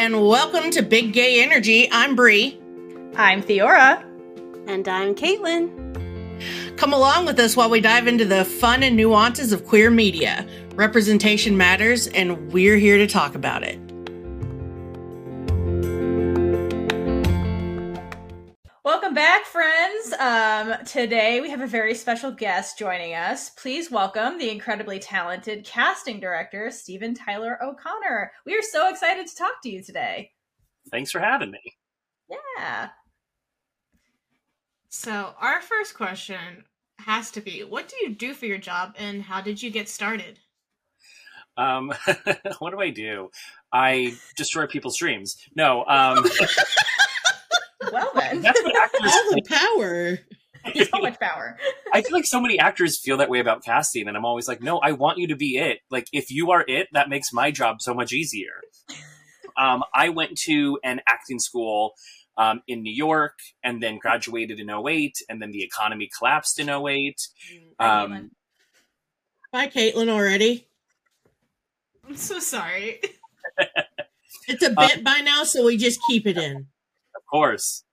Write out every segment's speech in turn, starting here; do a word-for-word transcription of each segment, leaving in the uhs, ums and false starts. and welcome to Big Gay Energy. I'm Bree. I'm Theora. And I'm Caitlin. Come along with us while we dive into the fun and nuances of queer media. Representation matters, and we're here to talk about it. Welcome back, friends. Um, today we have a very special guest joining us. Please welcome the incredibly talented casting director, Steven Tyler O'Connor. We are so excited to talk to you today. Thanks for having me. Yeah. So our first question has to be, what do you do for your job and how did you get started? Um, what do I do? I destroy people's dreams. No. Um, well then. That's what actors all the power. So much power. I feel like so many actors feel that way about casting, and I'm always like, no, I want you to be it. Like, if you are it, that makes my job so much easier. Um, I went to an acting school Um, in New York, and then graduated in oh eight, and then the economy collapsed in oh eight. Bye, um, Caitlin. Bye, Caitlin, already. I'm so sorry. It's a bit um, by now, so we just keep it in. Of course.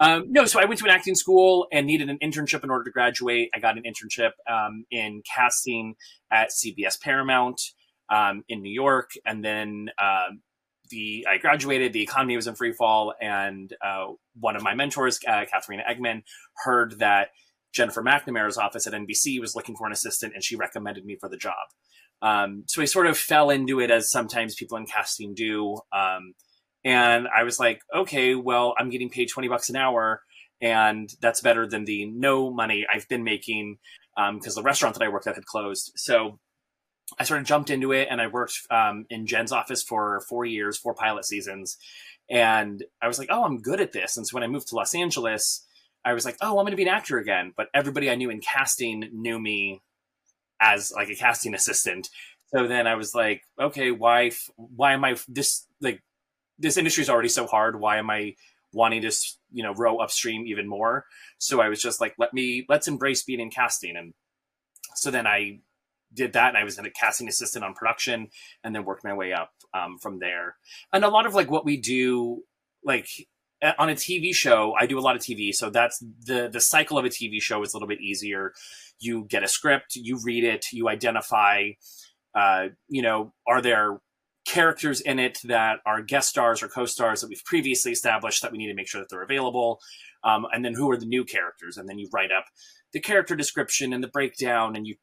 Um, no, so I went to an acting school and needed an internship in order to graduate. I got an internship um, in casting at C B S Paramount um, in New York, and then uh, The, I graduated, the economy was in free fall, and uh, one of my mentors, uh, Katharina Eggman, heard that Jennifer McNamara's office at N B C was looking for an assistant, and she recommended me for the job. Um, so I sort of fell into it, as sometimes people in casting do. Um, and I was like, okay, well, I'm getting paid twenty bucks an hour, and that's better than the no money I've been making because um, the restaurant that I worked at had closed. So I sort of jumped into it, and I worked um, in Jen's office for four years, four pilot seasons. And I was like, oh, I'm good at this. And so when I moved to Los Angeles, I was like, oh, I'm going to be an actor again. But everybody I knew in casting knew me as like a casting assistant. So then I was like, okay, why, why am I this, like, this industry is already so hard. Why am I wanting to, you know, row upstream even more? So I was just like, let me, let's embrace being in casting. And so then I did that, and I was a casting assistant on production, and then worked my way up um, from there. And a lot of like what we do, like on a T V show, I do a lot of T V. So that's the, the cycle of a T V show is a little bit easier. You get a script, you read it, you identify, uh, you know, are there characters in it that are guest stars or co-stars that we've previously established that we need to make sure that they're available. Um, and then who are the new characters? And then you write up the character description and the breakdown, and you,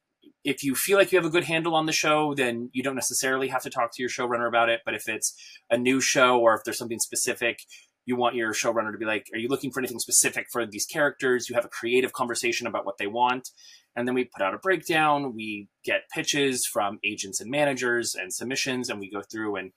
if you feel like you have a good handle on the show, then you don't necessarily have to talk to your showrunner about it. But if it's a new show, or if there's something specific, you want your showrunner to be like, are you looking for anything specific for these characters? You have a creative conversation about what they want. And then we put out a breakdown. We get pitches from agents and managers and submissions, and we go through and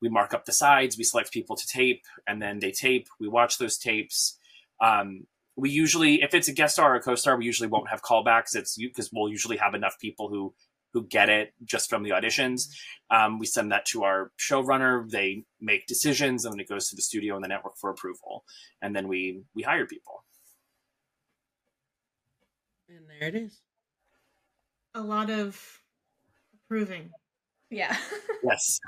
we mark up the sides. We select people to tape, and then they tape. We watch those tapes. Um, We usually, if it's a guest star or a co-star, we usually won't have callbacks. It's because we'll usually have enough people who who get it just from the auditions. Um, we send that to our showrunner. They make decisions, and then it goes to the studio and the network for approval. And then we we hire people. And there it is. A lot of approving. Yeah. Yes.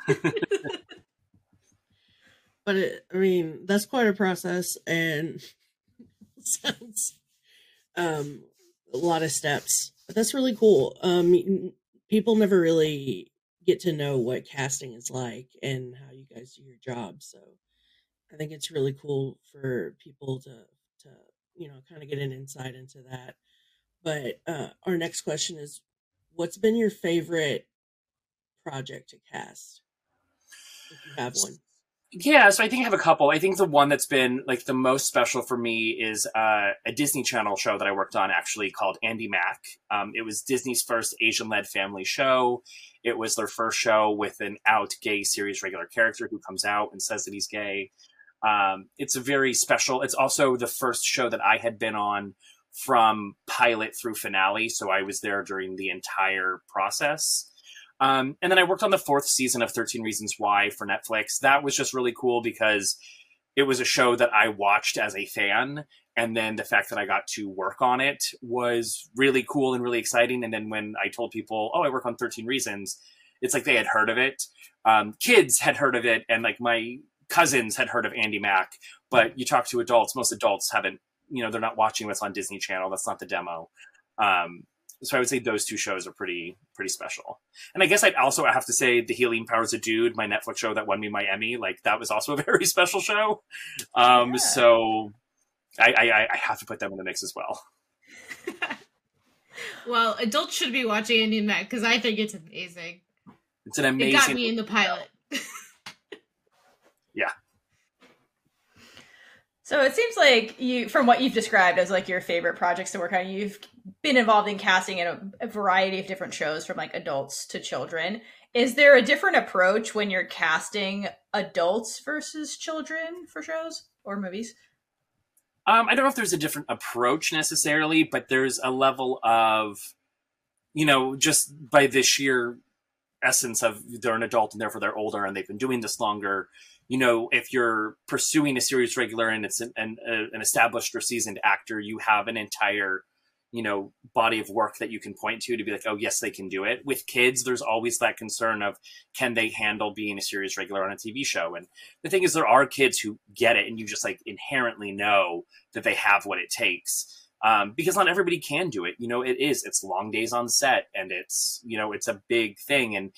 But it, I mean, that's quite a process, and sounds um a lot of steps, but that's really cool. Um people never really get to know what casting is like and how you guys do your job, so I think it's really cool for people to to you know kind of get an insight into that. But uh our next question is, what's been your favorite project to cast, if you have one? Yeah, so I think I have a couple. I think the one that's been like the most special for me is uh, a Disney Channel show that I worked on, actually, called Andi Mack. Um, it was Disney's first Asian-led family show. It was their first show with an out gay series regular character who comes out and says that he's gay. Um, it's a very special. It's also the first show that I had been on from pilot through finale, so I was there during the entire process. Um, and then I worked on the fourth season of thirteen Reasons Why for Netflix. That was just really cool because it was a show that I watched as a fan. And then the fact that I got to work on it was really cool and really exciting. And then when I told people, oh, I work on thirteen Reasons, it's like they had heard of it. Um, kids had heard of it. And like my cousins had heard of Andi Mack, but you talk to adults, most adults haven't, you know, they're not watching what's on Disney Channel. That's not the demo. Um, so I would say those two shows are pretty, pretty special. And I guess I'd also have to say The Healing Powers of Dude, my Netflix show that won me my Emmy, like that was also a very special show. Um, yeah. So I, I, I have to put them in the mix as well. Well, adults should be watching Andi Mack because I think it's amazing. It's an amazing. It got me in the pilot. Yeah. So it seems like you, from what you've described as like your favorite projects to work on, you've been involved in casting in a, a variety of different shows from like adults to children. Is there a different approach when you're casting adults versus children for shows or movies? Um, I don't know if there's a different approach necessarily, but there's a level of, you know, just by the sheer essence of they're an adult and therefore they're older and they've been doing this longer. You know, if you're pursuing a series regular and it's an, an, an established or seasoned actor, you have an entire, you know, body of work that you can point to to be like, oh, yes, they can do it. With kids, there's always that concern of can they handle being a series regular on a T V show? And the thing is, there are kids who get it and you just like inherently know that they have what it takes um, because not everybody can do it. You know, it is it's long days on set and it's, you know, it's a big thing. And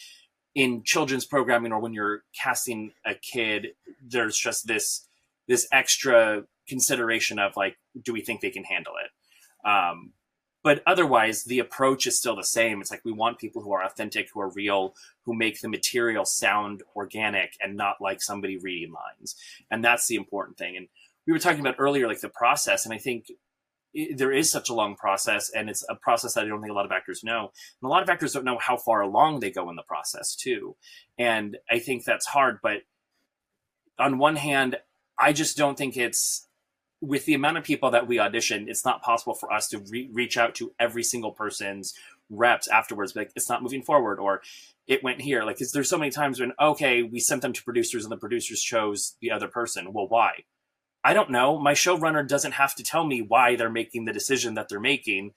in children's programming or when you're casting a kid, there's just this this extra consideration of like, do we think they can handle it? Um, but otherwise, the approach is still the same. It's like we want people who are authentic, who are real, who make the material sound organic and not like somebody reading lines. And that's the important thing. And we were talking about earlier, like the process. And I think it, there is such a long process, and it's a process that I don't think a lot of actors know. And a lot of actors don't know how far along they go in the process too. And I think that's hard, but on one hand, I just don't think it's, with the amount of people that we audition, it's not possible for us to re- reach out to every single person's reps afterwards, like it's not moving forward or it went here. Like, is there so many times when, okay, we sent them to producers and the producers chose the other person. Well, why? I don't know. My showrunner doesn't have to tell me why they're making the decision that they're making.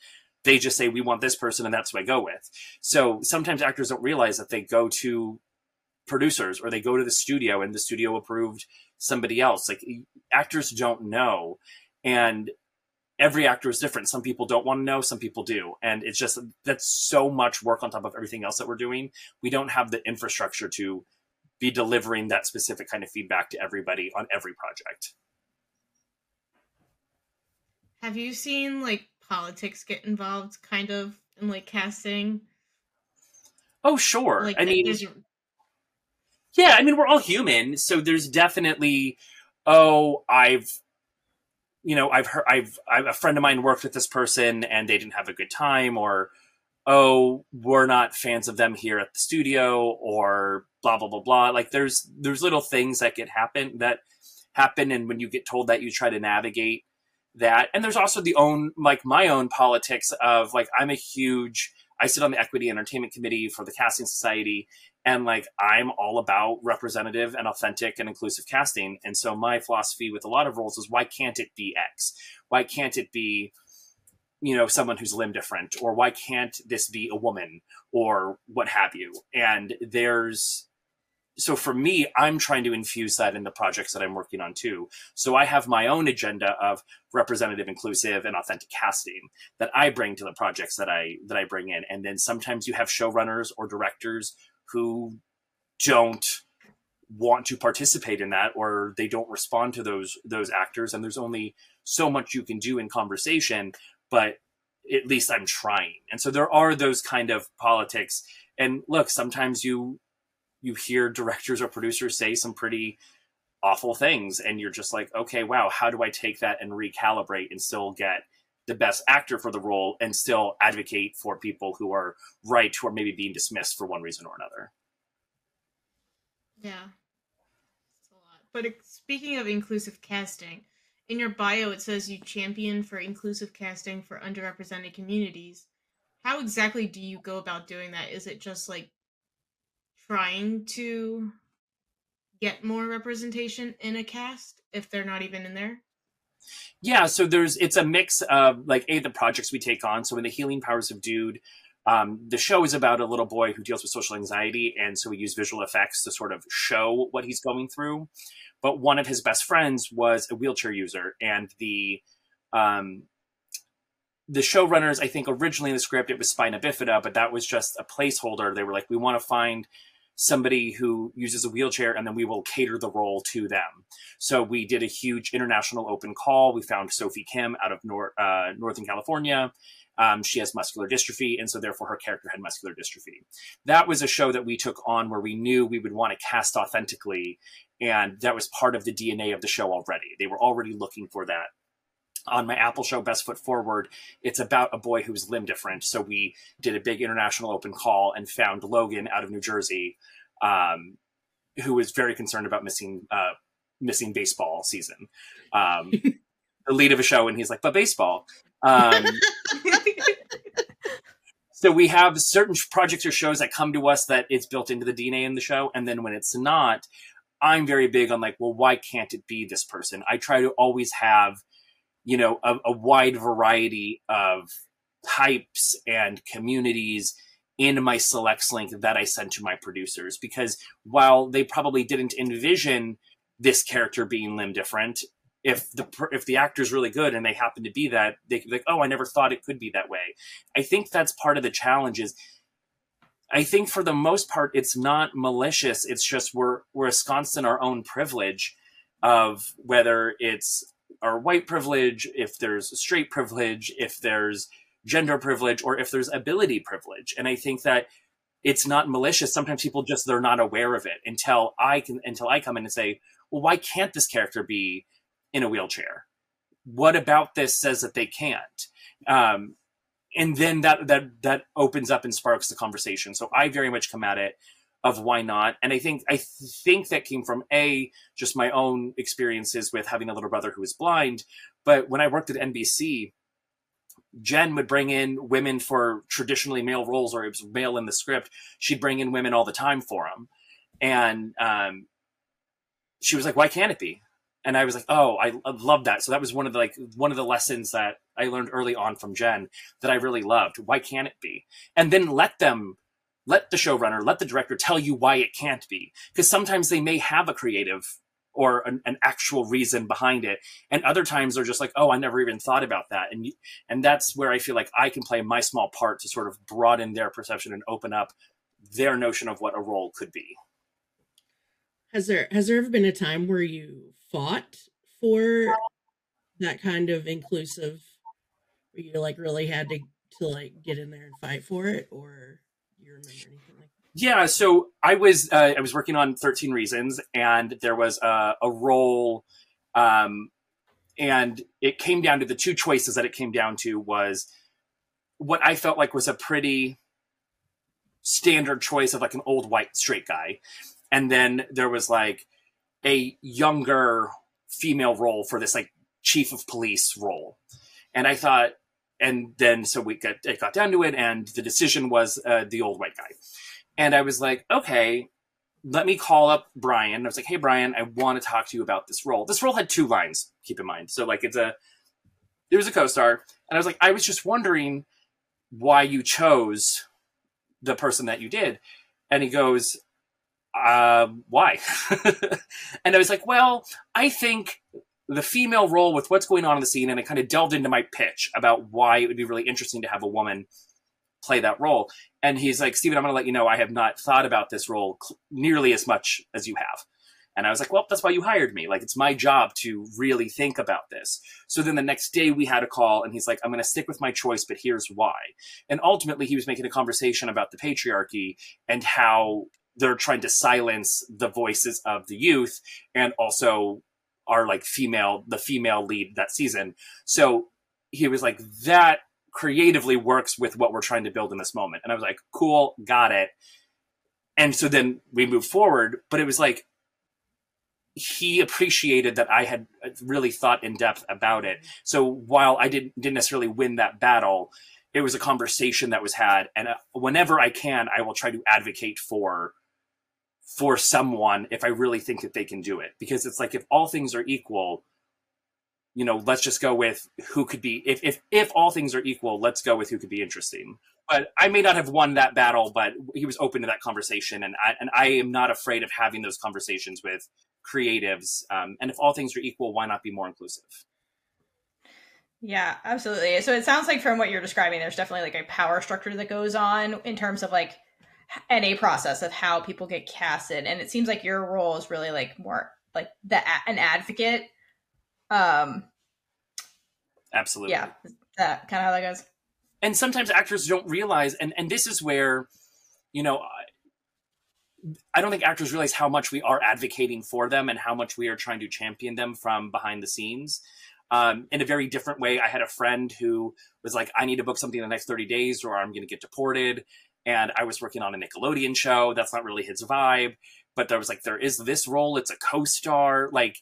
They just say, we want this person, and that's who I go with. So sometimes actors don't realize that they go to producers or they go to the studio and the studio approved somebody else. Like, actors don't know. And every actor is different. Some people don't want to know. Some people do. And it's just, that's so much work on top of everything else that we're doing. We don't have the infrastructure to be delivering that specific kind of feedback to everybody on every project. Have you seen like politics get involved kind of in like casting? Oh, sure. Like, I mean, there's... yeah, I mean, we're all human. So there's definitely, oh, I've, you know, I've heard, I've, I've, a friend of mine worked with this person and they didn't have a good time, or, oh, we're not fans of them here at the studio, or blah, blah, blah, blah. Like there's, there's little things that get happen that happen. And when you get told that, you try to navigate that. And there's also the own, like my own politics of like, I'm a huge, I sit on the Equity Entertainment Committee for the Casting Society. And like, I'm all about representative and authentic and inclusive casting. And so my philosophy with a lot of roles is, why can't it be X? Why can't it be, you know, someone who's limb different, or why can't this be a woman, or what have you? And there's, so for me, I'm trying to infuse that in the projects that I'm working on too. So I have my own agenda of representative, inclusive, and authentic casting that I bring to the projects that I that I bring in. And then sometimes you have showrunners or directors who don't want to participate in that, or they don't respond to those those actors. And there's only so much you can do in conversation, but at least I'm trying. And so there are those kind of politics. And look, sometimes you... you hear directors or producers say some pretty awful things, and you're just like, okay, wow, how do I take that and recalibrate and still get the best actor for the role and still advocate for people who are right, who are maybe being dismissed for one reason or another? Yeah, that's a lot. But speaking of inclusive casting, in your bio, it says you champion for inclusive casting for underrepresented communities. How exactly do you go about doing that? Is it just like trying to get more representation in a cast if they're not even in there? Yeah, so there's it's a mix of like a the projects we take on. So in The Healing Powers of Dude, Um, the show is about a little boy who deals with social anxiety, and so we use visual effects to sort of show what he's going through. But one of his best friends was a wheelchair user, and the um, the showrunners, I think originally in the script, it was spina bifida, but that was just a placeholder. They were like, we want to find somebody who uses a wheelchair, and then we will cater the role to them. So we did a huge international open call. We found Sophie Kim out of North, uh, Northern California. Um, she has muscular dystrophy, and so therefore her character had muscular dystrophy. That was a show that we took on where we knew we would want to cast authentically, and that was part of the D N A of the show already. They were already looking for that. On my Apple show, Best Foot Forward, it's about a boy who's limb different, so we did a big international open call and found Logan out of New Jersey, um, who was very concerned about missing uh, missing baseball season. Um, the lead of a show, and he's like, but baseball. Um, so we have certain projects or shows that come to us that it's built into the D N A in the show, and then when it's not, I'm very big on like, well, why can't it be this person? I try to always have, you know, a, a wide variety of types and communities in my selects link that I send to my producers, because while they probably didn't envision this character being limb different, If the if the actor's really good and they happen to be that, they could be like, oh, I never thought it could be that way. I think that's part of the challenge is, I think for the most part, it's not malicious. It's just we're, we're ensconced in our own privilege of whether it's our white privilege, if there's straight privilege, if there's gender privilege, or if there's ability privilege. And I think that it's not malicious. Sometimes people just, they're not aware of it until I can, until I come in and say, well, why can't this character be in a wheelchair? What about this says that they can't? Um, and then that, that, that opens up and sparks the conversation. So I very much come at it of why not. And I think, I th- think that came from a, just my own experiences with having a little brother who is blind. But when I worked at N B C, Jen would bring in women for traditionally male roles, or it was male in the script. She'd bring in women all the time for them. And, um, she was like, why can't it be? And I was like, oh, I love that. So that was one of the, like one of the lessons that I learned early on from Jen that I really loved. Why can't it be? And then let them, let the showrunner, let the director tell you why it can't be. Because sometimes they may have a creative or an, an actual reason behind it. And other times they're just like, oh, I never even thought about that. And, and that's where I feel like I can play my small part to sort of broaden their perception and open up their notion of what a role could be. Has there, has there ever been a time where you fought for that kind of inclusive, where you like really had to, to like get in there and fight for it, or you remember anything like that? Yeah. So I was, uh, I was working on thirteen Reasons, and there was a, a role, um, and it came down to the two choices that it came down to was what I felt like was a pretty standard choice of like an old white straight guy. And then there was like a younger female role for this like chief of police role. And I thought, and then so we got, it got down to it, and the decision was uh, the old white guy. And I was like, okay, let me call up Brian. I was like, hey, Brian, I want to talk to you about this role. This role had two lines, keep in mind. So like it's a, it was a co-star. And I was like, I was just wondering why you chose the person that you did. And he goes, uh, why? And I was like, well, I think the female role with what's going on in the scene, and I kind of delved into my pitch about why it would be really interesting to have a woman play that role. And he's like, Steven, I'm going to let you know, I have not thought about this role cl- nearly as much as you have. And I was like, well, that's why you hired me. Like, it's my job to really think about this. So then the next day we had a call, and he's like, I'm going to stick with my choice, but here's why. And ultimately he was making a conversation about the patriarchy and how they're trying to silence the voices of the youth and also are like female, the female lead that season. So he was like, that creatively works with what we're trying to build in this moment. And I was like, cool, got it. And so then we moved forward, but it was like, he appreciated that I had really thought in depth about it. So while I didn't, didn't necessarily win that battle, it was a conversation that was had. And whenever I can, I will try to advocate for, for someone if I really think that they can do it. Because it's like, if all things are equal, you know, let's just go with who could be, if if if all things are equal, let's go with who could be interesting. But I may not have won that battle, but he was open to that conversation. And I, and I am not afraid of having those conversations with creatives. Um, and if all things are equal, why not be more inclusive? Yeah, absolutely. So it sounds like from what you're describing, there's definitely like a power structure that goes on in terms of like, and a process of how people get casted. And it seems like your role is really like more like the an advocate. Um, Absolutely. Yeah, that kind of how that goes. And sometimes actors don't realize, and, and this is where, you know, I, I don't think actors realize how much we are advocating for them and how much we are trying to champion them from behind the scenes. Um, in a very different way, I had a friend who was like, I need to book something in the next thirty days or I'm going to get deported. And I was working on a Nickelodeon show. That's not really his vibe. But there was like, there is this role. It's a co-star. Like,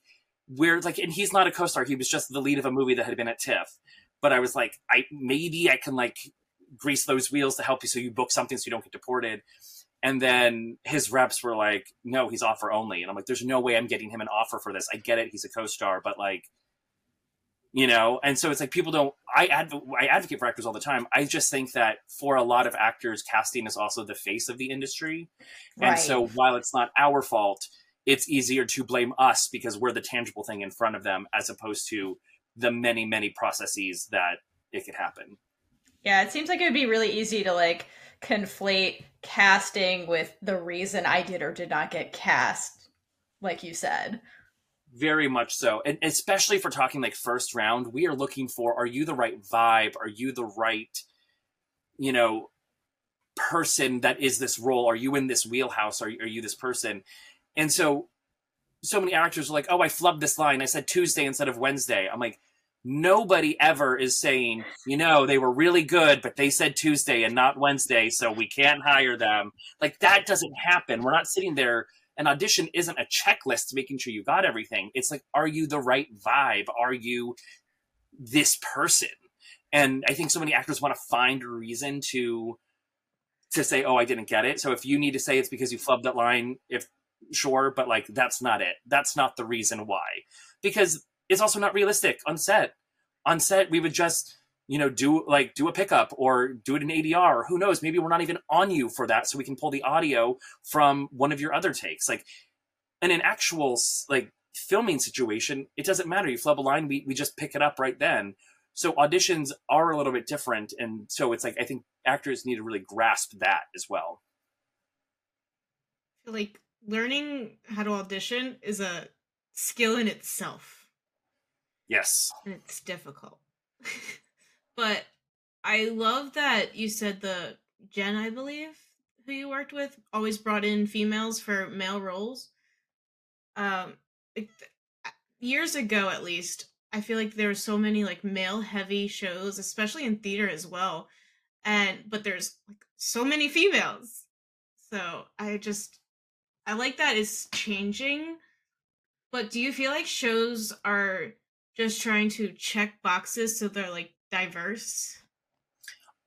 we're like, and he's not a co-star. He was just the lead of a movie that had been at TIFF. But I was like, I maybe I can like grease those wheels to help you so you book something so you don't get deported. And then his reps were like, no, he's offer only. And I'm like, there's no way I'm getting him an offer for this. I get it. He's a co-star. But like, you know, and so it's like people don't, I, adv- I advocate for actors all the time. I just think that for a lot of actors, casting is also the face of the industry. Right. And so while it's not our fault, it's easier to blame us because we're the tangible thing in front of them as opposed to the many, many processes that it could happen. Yeah, it seems like it would be really easy to like conflate casting with the reason I did or did not get cast, like you said. Very much so. And especially if we're talking like first round, we are looking for, are you the right vibe? Are you the right, you know, person that is this role? Are you in this wheelhouse? Are, are you this person? And so, so many actors are like, oh, I flubbed this line. I said Tuesday instead of Wednesday. I'm like, nobody ever is saying, you know, they were really good, but they said Tuesday and not Wednesday, so we can't hire them. Like, that doesn't happen. We're not sitting there. An audition isn't a checklist making sure you got everything. It's like, are you the right vibe? Are you this person? And I think so many actors want to find a reason to to say, oh, I didn't get it. So if you need to say it's because you flubbed that line, if sure, but like, that's not it. That's not the reason why. Because it's also not realistic on set. On set, we would just, you know, do like do a pickup or do it in A D R. Who knows? Maybe we're not even on you for that, so we can pull the audio from one of your other takes. Like, in an actual like filming situation, it doesn't matter. You flub a line, we we just pick it up right then. So auditions are a little bit different, and so it's like I think actors need to really grasp that as well. Like, learning how to audition is a skill in itself. Yes, and it's difficult. But I love that you said the Jen, I believe, who you worked with, always brought in females for male roles. Um, like th- years ago, at least, I feel like there were so many like male-heavy shows, especially in theater as well. And but there's like so many females, so I just I like that it's changing. But do you feel like shows are just trying to check boxes so they're like diverse?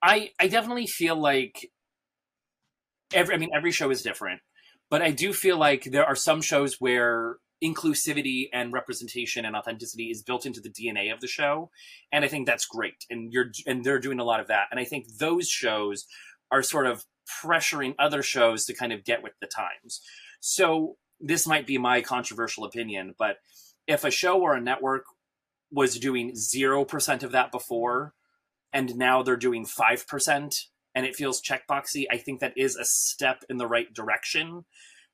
I I definitely feel like every I mean every show is different, but I do feel like there are some shows where inclusivity and representation and authenticity is built into the D N A of the show, and I think that's great. And you're and they're doing a lot of that, and I think those shows are sort of pressuring other shows to kind of get with the times. So this might be my controversial opinion, but if a show or a network was doing zero percent of that before, and now they're doing five percent, and it feels checkboxy, I think that is a step in the right direction,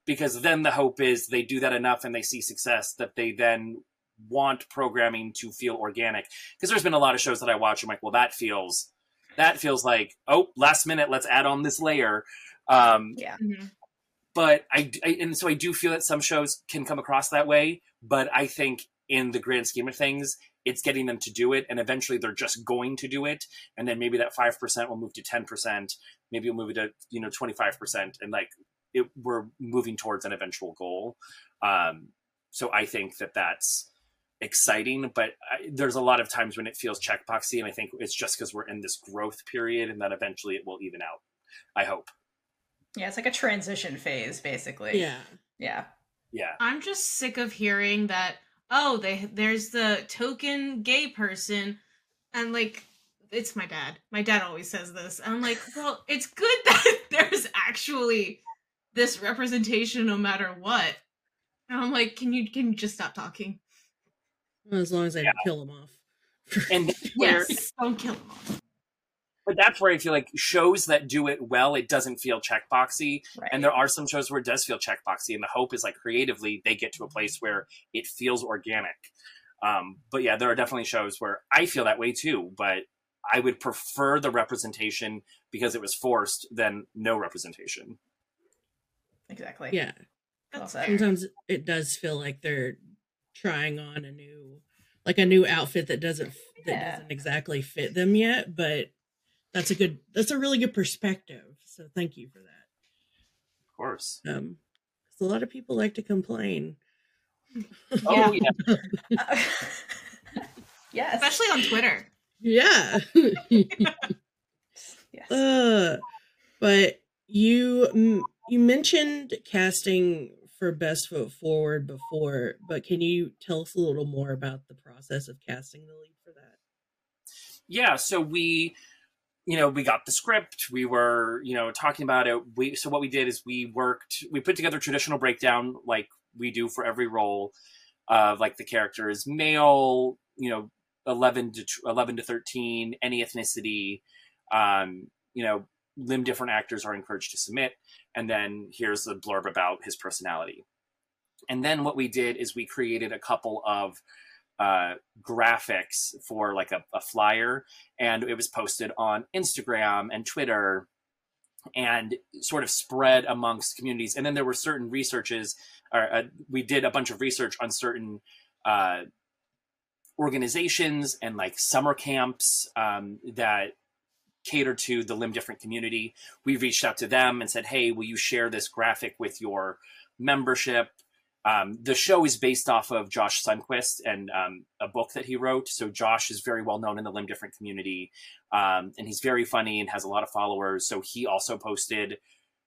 because then the hope is they do that enough and they see success that they then want programming to feel organic. Because there's been a lot of shows that I watch, I'm like, well, that feels, that feels like, oh, last minute, let's add on this layer. Um, yeah. Mm-hmm. But I, I, and so I do feel that some shows can come across that way, but I think in the grand scheme of things, it's getting them to do it, and eventually they're just going to do it, and then maybe that five percent will move to ten percent, maybe we'll move it to you know twenty five percent, and like it, we're moving towards an eventual goal. Um, so I think that that's exciting, but I, there's a lot of times when it feels checkboxy, and I think it's just because we're in this growth period, and that eventually it will even out. I hope. Yeah, it's like a transition phase, basically. Yeah, yeah, yeah. I'm just sick of hearing that. Oh, they there's the token gay person, and like it's my dad. My dad always says this. And I'm like, well, it's good that there's actually this representation no matter what. And I'm like, can you can you just stop talking? Well, as long as I yeah. don't kill him off. And yes, don't kill him off. But that's where I feel like shows that do it well, it doesn't feel checkboxy. Right. And there are some shows where it does feel checkboxy. And the hope is, like, creatively, they get to a place where it feels organic. Um, but yeah, there are definitely shows where I feel that way too. But I would prefer the representation because it was forced than no representation. Exactly. Yeah. That's Sometimes it does feel like they're trying on a new, like a new outfit that doesn't that yeah. doesn't exactly fit them yet, but. That's a good, that's a really good perspective. So thank you for that. Of course. Um, a lot of people like to complain. Oh, yeah. yeah. Yes. Especially on Twitter. Yeah. Yes. Uh, but you, you mentioned casting for Best Foot Forward before, but can you tell us a little more about the process of casting the lead for that? Yeah. So we, you know, we got the script, we were, you know, talking about it. We, so what we did is we worked, we put together a traditional breakdown, like we do for every role, of like the character is male, you know, eleven to eleven to thirteen, any ethnicity, um, you know, limb different actors are encouraged to submit. And then here's the blurb about his personality. And then what we did is we created a couple of uh graphics for like a, a flyer, and it was posted on Instagram and Twitter and sort of spread amongst communities. And then there were certain researches, or uh, we did a bunch of research on certain uh organizations and like summer camps um that cater to the limb different community. We reached out to them and said, hey, will you share this graphic with your membership? Um, the show is based off of Josh Sundquist and um, a book that he wrote. So Josh is very well known in the limb different community, um, and he's very funny and has a lot of followers. So he also posted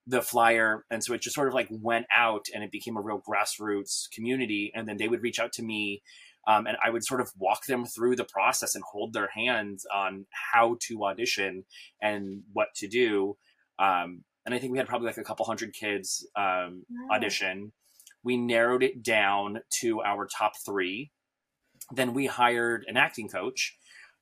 the flyer. And so it just sort of like went out and it became a real grassroots community. And then they would reach out to me, um, and I would sort of walk them through the process and hold their hands on how to audition and what to do. Um, and I think we had probably like a couple hundred kids um, wow. audition. We narrowed it down to our top three. Then we hired an acting coach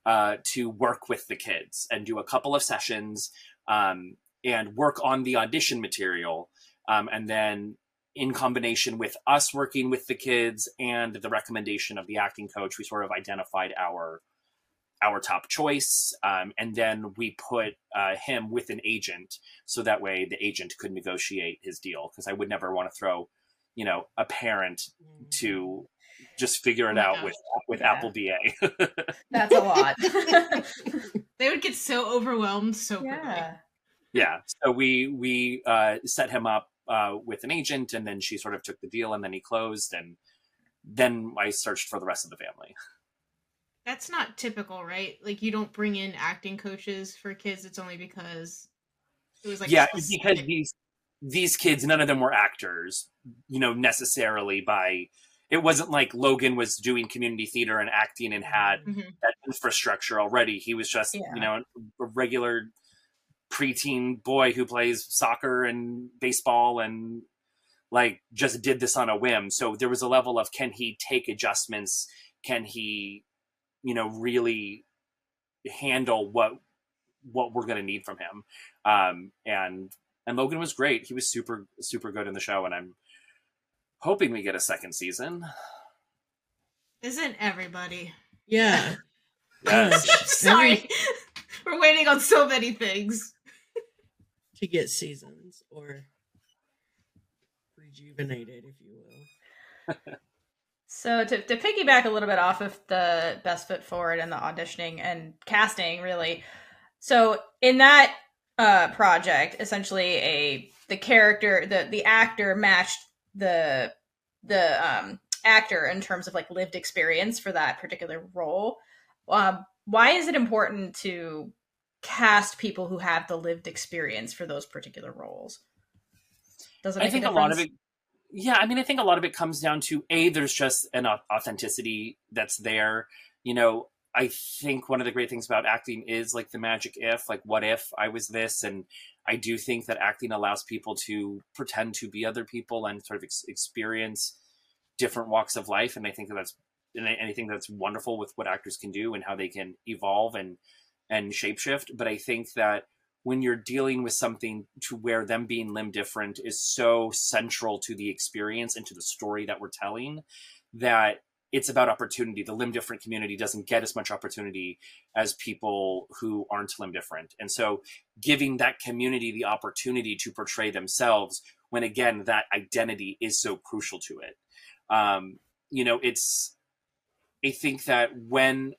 uh, to work with the kids and do a couple of sessions um, and work on the audition material. Um, and then in combination with us working with the kids and the recommendation of the acting coach, we sort of identified our our top choice. Um, and then we put uh, him with an agent. So that way the agent could negotiate his deal, because I would never want to throw you know, a parent to just figure it oh out gosh. with with yeah. Apple B A. That's a lot. They would get so overwhelmed so quickly. Yeah. yeah. So we we uh, set him up uh, with an agent, and then she sort of took the deal, and then he closed, and then I searched for the rest of the family. That's not typical, right? Like, you don't bring in acting coaches for kids. It's only because it was like yeah, it's because these. These kids, none of them were actors, you know, necessarily by, it wasn't like Logan was doing community theater and acting and had mm-hmm. that infrastructure already. He was just, yeah. you know, a regular preteen boy who plays soccer and baseball and like just did this on a whim. So there was a level of, can he take adjustments? Can he, you know, really handle what, what we're going to need from him? Um, and And Logan was great. He was super, super good in the show. And I'm hoping we get a second season. Isn't everybody? Yeah. Yes. Sorry. We're waiting on so many things. To get seasons or rejuvenated, if you will. So to, to piggyback a little bit off of the Best Foot Forward and the auditioning and casting, really. So in that Uh, project, essentially a the character the the actor matched the the um actor in terms of like lived experience for that particular role. Um, why is it important to cast people who have the lived experience for those particular roles? Does it make I think a, a lot of it. Yeah, I mean, I think a lot of it comes down to a there's just an authenticity that's there. You know, I think one of the great things about acting is like the magic if, like, what if I was this? And I do think that acting allows people to pretend to be other people and sort of ex experience different walks of life. And I think that that's, and I, and I think that's wonderful with what actors can do and how they can evolve and, and shapeshift. But I think that when you're dealing with something to where them being limb different is so central to the experience and to the story that we're telling, that it's about opportunity. The limb different community doesn't get as much opportunity as people who aren't limb different. And so giving that community the opportunity to portray themselves when, again, that identity is so crucial to it. Um, you know, it's, I think that when,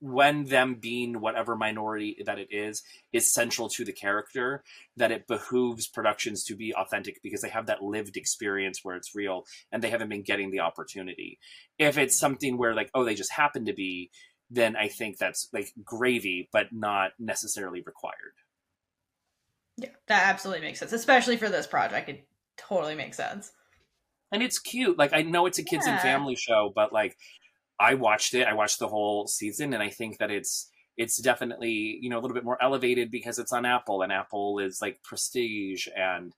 when them being whatever minority that it is, is central to the character, that it behooves productions to be authentic because they have that lived experience where it's real and they haven't been getting the opportunity. If it's something where like, oh, they just happen to be, then I think that's like gravy, but not necessarily required. Yeah, that absolutely makes sense. Especially for this project, it totally makes sense. And it's cute. Like, I know it's a kids yeah. and family show, but like, I watched it. I watched the whole season, and I think that it's it's definitely, you know, a little bit more elevated because it's on Apple, and Apple is like prestige. And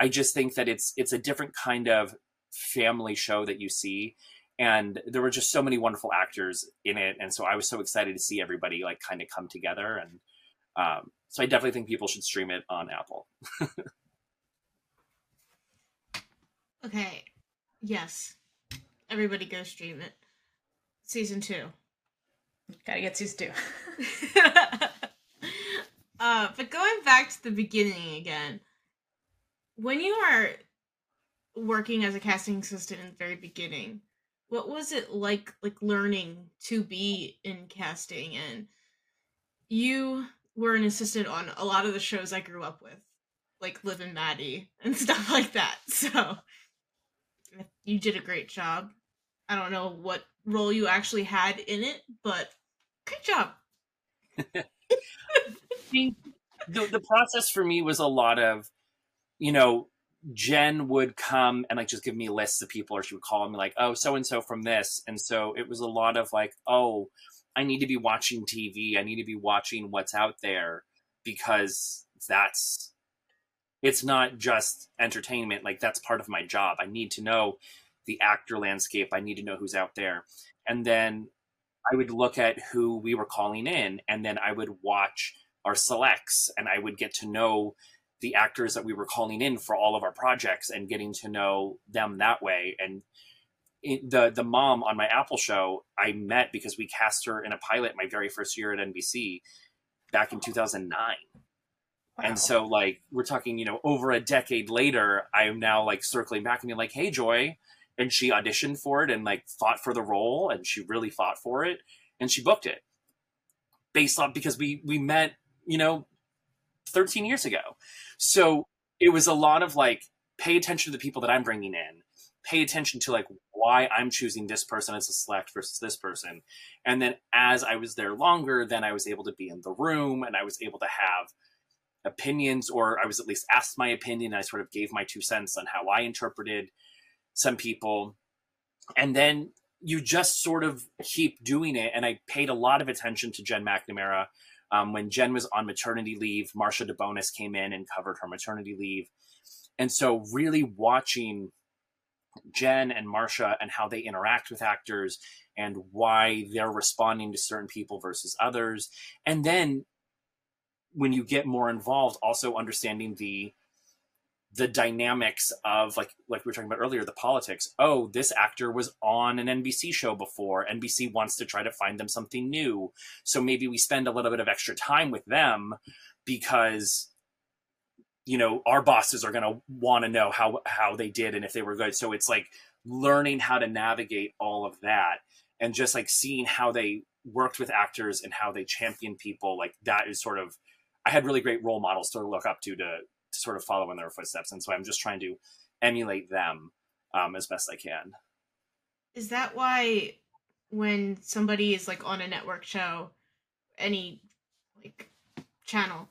I just think that it's it's a different kind of family show that you see. And there were just so many wonderful actors in it, and so I was so excited to see everybody like kind of come together. And um, so I definitely think people should stream it on Apple. Okay. Yes. Everybody go stream it. Season two. Gotta get season two. uh, but going back to the beginning again, when you are working as a casting assistant in the very beginning, what was it like, like learning to be in casting? And you were an assistant on a lot of the shows I grew up with, like Liv and Maddie and stuff like that. So you did a great job. I don't know what role you actually had in it, but good job. the, the process for me was a lot of, you know, Jen would come and like just give me lists of people, or she would call me like, oh, so-and-so from this. And so it was a lot of like, oh, I need to be watching T V. I need to be watching what's out there, because that's, it's not just entertainment. Like, that's part of my job. I need to know the actor landscape. I need to know who's out there. And then I would look at who we were calling in, and then I would watch our selects, and I would get to know the actors that we were calling in for all of our projects and getting to know them that way. And the, the mom on my Apple show, I met because we cast her in a pilot my very first year at N B C back in two thousand nine. Wow. And so like, we're talking, you know, over a decade later, I am now like circling back and being like, hey, Joy. And she auditioned for it and like fought for the role, and she really fought for it, and she booked it based on, because we, we met, you know, thirteen years ago. So it was a lot of like, pay attention to the people that I'm bringing in, pay attention to like why I'm choosing this person as a select versus this person. And then as I was there longer, then I was able to be in the room, and I was able to have opinions, or I was at least asked my opinion. I sort of gave my two cents on how I interpreted some people, and then you just sort of keep doing it. And I paid a lot of attention to Jen McNamara. Um, when Jen was on maternity leave, Marsha DeBonis came in and covered her maternity leave. And so really watching Jen and Marsha and how they interact with actors and why they're responding to certain people versus others. And then when you get more involved, also understanding the the dynamics of like, like we were talking about earlier, the politics. Oh, this actor was on an N B C show before. N B C wants to try to find them something new. So maybe we spend a little bit of extra time with them because, you know, our bosses are going to want to know how, how they did and if they were good. So it's like learning how to navigate all of that, and just like seeing how they worked with actors and how they champion people. Like, that is sort of, I had really great role models to look up to, to, to sort of follow in their footsteps. And so I'm just trying to emulate them um, as best I can. Is that why when somebody is like on a network show, any like channel,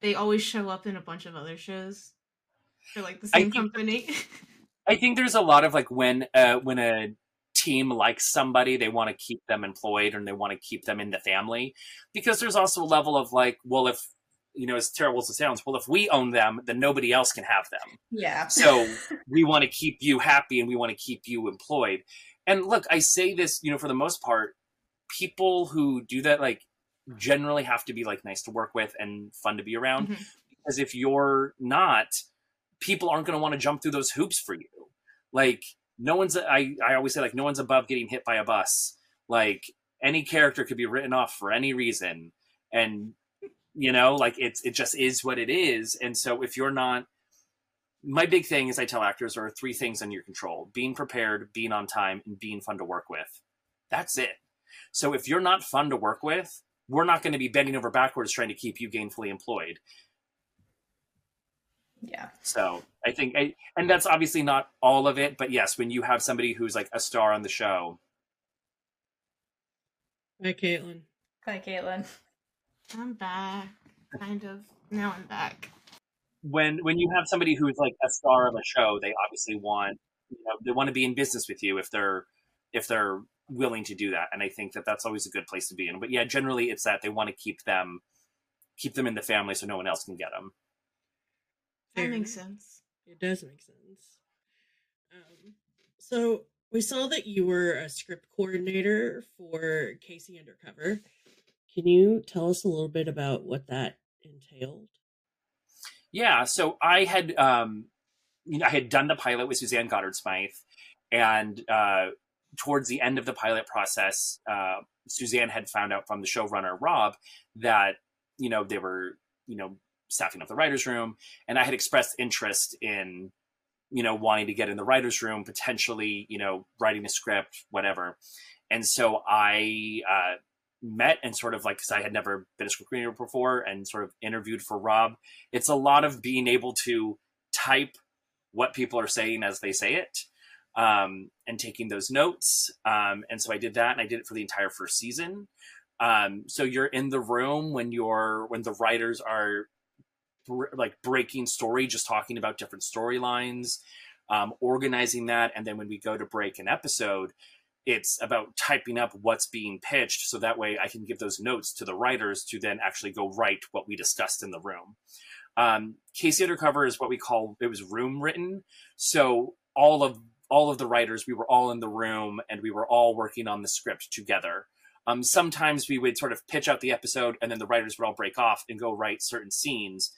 they always show up in a bunch of other shows for like the same I think, company? I think there's a lot of like when, uh, when a team likes somebody, they want to keep them employed and they want to keep them in the family, because there's also a level of like, well, if, you know, as terrible as it sounds, well, if we own them, then nobody else can have them. Yeah. So we want to keep you happy and we want to keep you employed. And look, I say this, you know, for the most part, people who do that, like, generally have to be like nice to work with and fun to be around. Mm-hmm. Because if you're not, people aren't going to want to jump through those hoops for you. Like, no one's, I, I always say, like, no one's above getting hit by a bus. Like, any character could be written off for any reason. And, you know, like, it's, it just is what it is. And so if you're not, my big thing is I tell actors there are three things in your control: being prepared, being on time, and being fun to work with. That's it. So if you're not fun to work with, we're not going to be bending over backwards trying to keep you gainfully employed. Yeah. So I think, I, and that's obviously not all of it, but yes, when you have somebody who's like a star on the show. Hi, Caitlin. Hi, Caitlin. I'm back. Kind of. Now I'm back. When, when you have somebody who's like a star of a show, they obviously want, you know, they want to be in business with you if they're, if they're willing to do that. And I think that that's always a good place to be in. But yeah, generally it's that they want to keep them, keep them in the family so no one else can get them. That makes sense. It does make sense. Um, so we saw that you were a script coordinator for K C Undercover. Can you tell us a little bit about what that entailed? Yeah, so I had, um, you know, I had done the pilot with Suzanne Goddard Smythe, and uh, towards the end of the pilot process, uh, Suzanne had found out from the showrunner Rob that, you know, they were, you know, staffing up the writer's room, and I had expressed interest in, you know, wanting to get in the writer's room, potentially, you know, writing a script, whatever. And so I uh, met and sort of like, because I had never been a script coordinator before, and sort of interviewed for Rob. It's a lot of being able to type what people are saying as they say it, um, and taking those notes. Um, and so I did that, and I did it for the entire first season. Um, so you're in the room when you're, when the writers are like breaking story, just talking about different storylines, um, organizing that. And then when we go to break an episode, it's about typing up what's being pitched. So that way I can give those notes to the writers to then actually go write what we discussed in the room. Um, K C Undercover is what we call, it was room written. So all of, all of the writers, we were all in the room and we were all working on the script together. Um, sometimes we would sort of pitch out the episode and then the writers would all break off and go write certain scenes.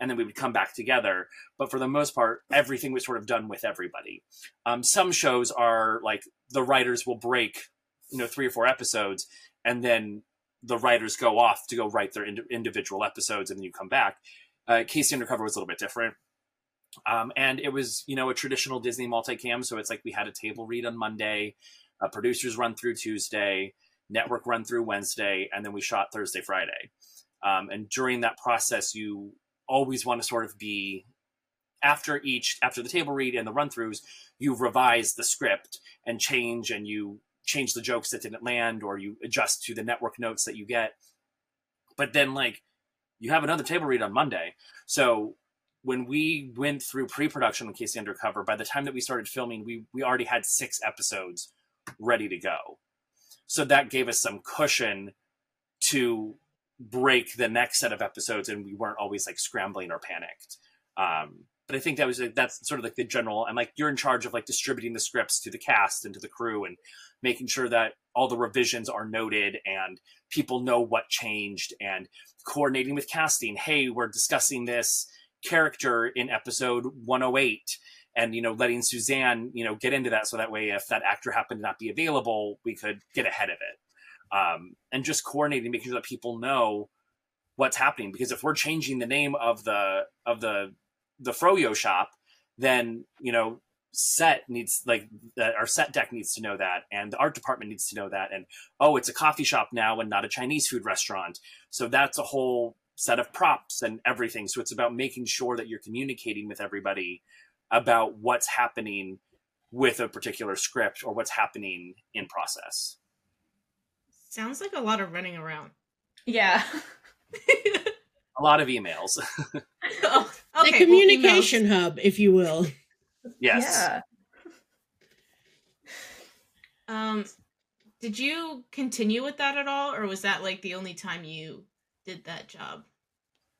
And then we would come back together. But for the most part, everything was sort of done with everybody. Um, some shows are like the writers will break, you know, three or four episodes, and then the writers go off to go write their ind- individual episodes, and then you come back. Uh, K C Undercover was a little bit different. Um, and it was, you know, a traditional Disney multicam. So it's like we had a table read on Monday, a producer's run through Tuesday, network run through Wednesday, and then we shot Thursday, Friday. Um, and during that process, you always want to sort of be after each, after the table read and the run throughs, you revise the script and change, and you change the jokes that didn't land, or you adjust to the network notes that you get. But then like you have another table read on Monday. So when we went through pre-production on K C Undercover, by the time that we started filming, we, we already had six episodes ready to go. So that gave us some cushion to break the next set of episodes, and we weren't always like scrambling or panicked. Um, but I think that was like, that's sort of like the general, and like you're in charge of like distributing the scripts to the cast and to the crew and making sure that all the revisions are noted and people know what changed, and coordinating with casting. Hey, we're discussing this character in episode one oh eight, and, you know, letting Suzanne, you know, get into that. So that way, if that actor happened to not be available, we could get ahead of it. Um, and just coordinating, making sure that people know what's happening. Because if we're changing the name of the of the the froyo shop, then, you know, set needs like the, our set deck needs to know that, and the art department needs to know that. And oh, it's a coffee shop now and not a Chinese food restaurant. So that's a whole set of props and everything. So it's about making sure that you're communicating with everybody about what's happening with a particular script or what's happening in process. Sounds like a lot of running around. Yeah. A lot of emails. Oh, okay. The communication well, hub, if you will. Yes. Yeah. Um, did you continue with that at all, or was that like the only time you did that job?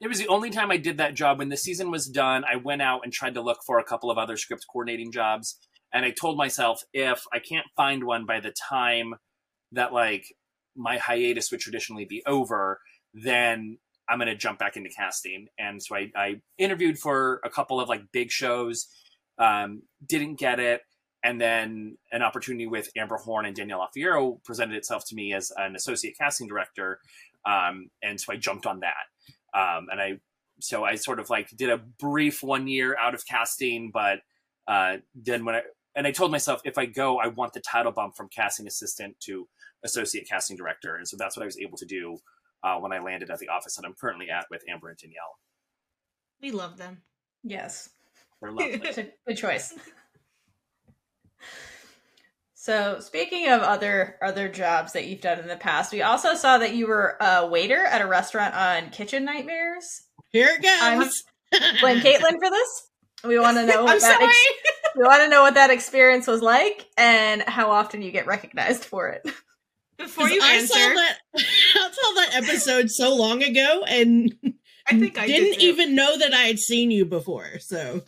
It was the only time I did that job. When the season was done, I went out and tried to look for a couple of other script coordinating jobs. And I told myself, if I can't find one by the time that like my hiatus would traditionally be over, then I'm going to jump back into casting. And so I, I interviewed for a couple of like big shows, um, didn't get it. And then an opportunity with Amber Horn and Danielle Alfiero presented itself to me as an associate casting director. Um, and so I jumped on that. Um, and I, so I sort of like did a brief one year out of casting, but, uh, then when I, and I told myself, if I go, I want the title bump from casting assistant to associate casting director. And so that's what I was able to do, uh, when I landed at the office that I'm currently at with Amber and Danielle. We love them. Yes. They're lovely. Good choice. So speaking of other other jobs that you've done in the past, we also saw that you were a waiter at a restaurant on Kitchen Nightmares. Here it goes. I blame Caitlin for this. We want to know. What I'm that sorry. Ex- we want to know what that experience was like and how often you get recognized for it. Before you I answer, saw that, I saw that episode so long ago, and I think I didn't did even know that I had seen you before. So,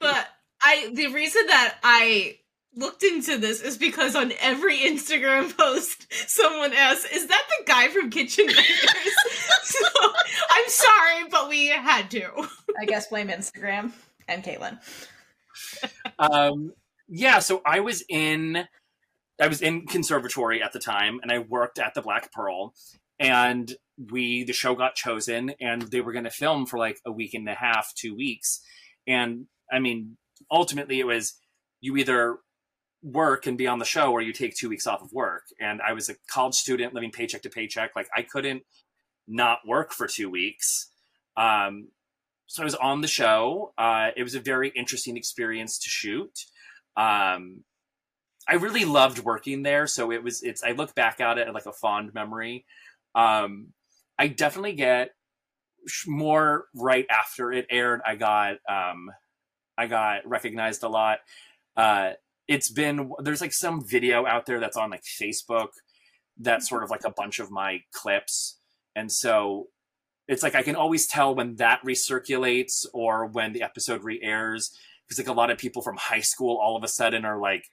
but I the reason that I. looked into this is because on every Instagram post someone asks, is that the guy from Kitchen Nightmares? So I'm sorry, but we had to. I guess blame Instagram and Caitlin. Um, yeah, so I was in I was in conservatory at the time, and I worked at the Black Pearl, and we the show got chosen, and they were gonna film for like a week and a half, two weeks. And I mean, ultimately it was you either work and be on the show, or you take two weeks off of work. And I was a college student living paycheck to paycheck. Like I couldn't not work for two weeks. Um, so I was on the show. Uh, it was a very interesting experience to shoot. Um, I really loved working there. So it was, it's, I look back at it at like a fond memory. Um, I definitely get more right after it aired. I got, um, I got recognized a lot. Uh, It's been, there's like some video out there that's on like Facebook that's sort of like a bunch of my clips. And so it's like, I can always tell when that recirculates or when the episode re-airs, because like a lot of people from high school all of a sudden are like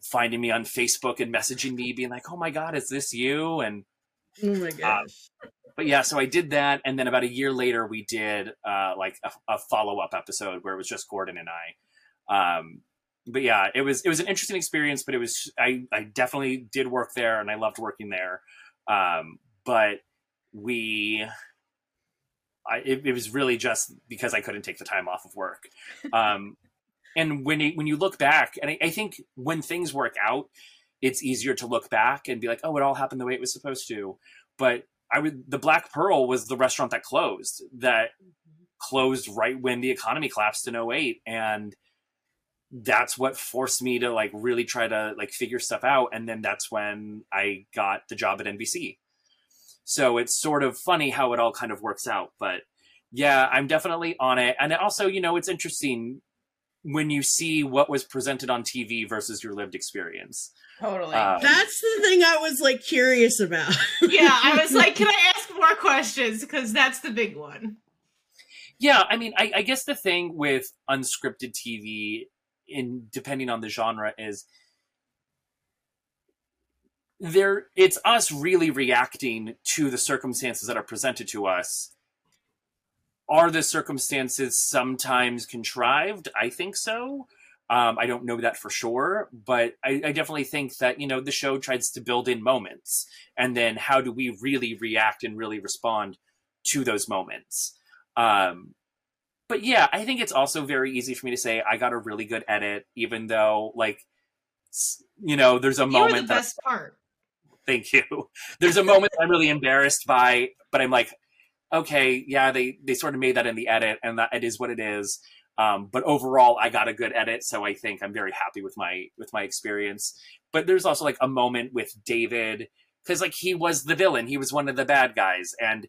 finding me on Facebook and messaging me being like, oh my God, is this you? And oh my gosh. Uh, but yeah, so I did that. And then about a year later, we did uh, like a, a follow-up episode where it was just Gordon and I. Um, But yeah, it was it was an interesting experience, but it was I, I definitely did work there and I loved working there. Um, but we, I, it, it was really just because I couldn't take the time off of work. Um, and when it, when you look back, and I, I think when things work out, it's easier to look back and be like, oh, it all happened the way it was supposed to. But I would the Black Pearl was the restaurant that closed, that closed right when the economy collapsed in oh eight. And that's what forced me to like really try to like figure stuff out. And then that's when I got the job at N B C. So it's sort of funny how it all kind of works out, but yeah, I'm definitely on it. And also, you know, it's interesting when you see what was presented on T V versus your lived experience. Totally. Um, that's the thing I was like curious about. Yeah. I was like, can I ask more questions? Cause that's the big one. Yeah. I mean, I, I guess the thing with unscripted T V in depending on the genre is there it's us really reacting to the circumstances that are presented to us. Are the circumstances sometimes contrived? I think so. Um, I don't know that for sure, but I, I definitely think that, you know, the show tries to build in moments, and then how do we really react and really respond to those moments? Um, But yeah, I think it's also very easy for me to say I got a really good edit, even though, like, you know, there's a you moment. You were the best that, part. Thank you. There's a moment that I'm really embarrassed by, but I'm like, okay, yeah, they, they sort of made that in the edit, and that it is what it is. Um, but overall, I got a good edit, so I think I'm very happy with my with my experience. But there's also like a moment with David, because like he was the villain, he was one of the bad guys, and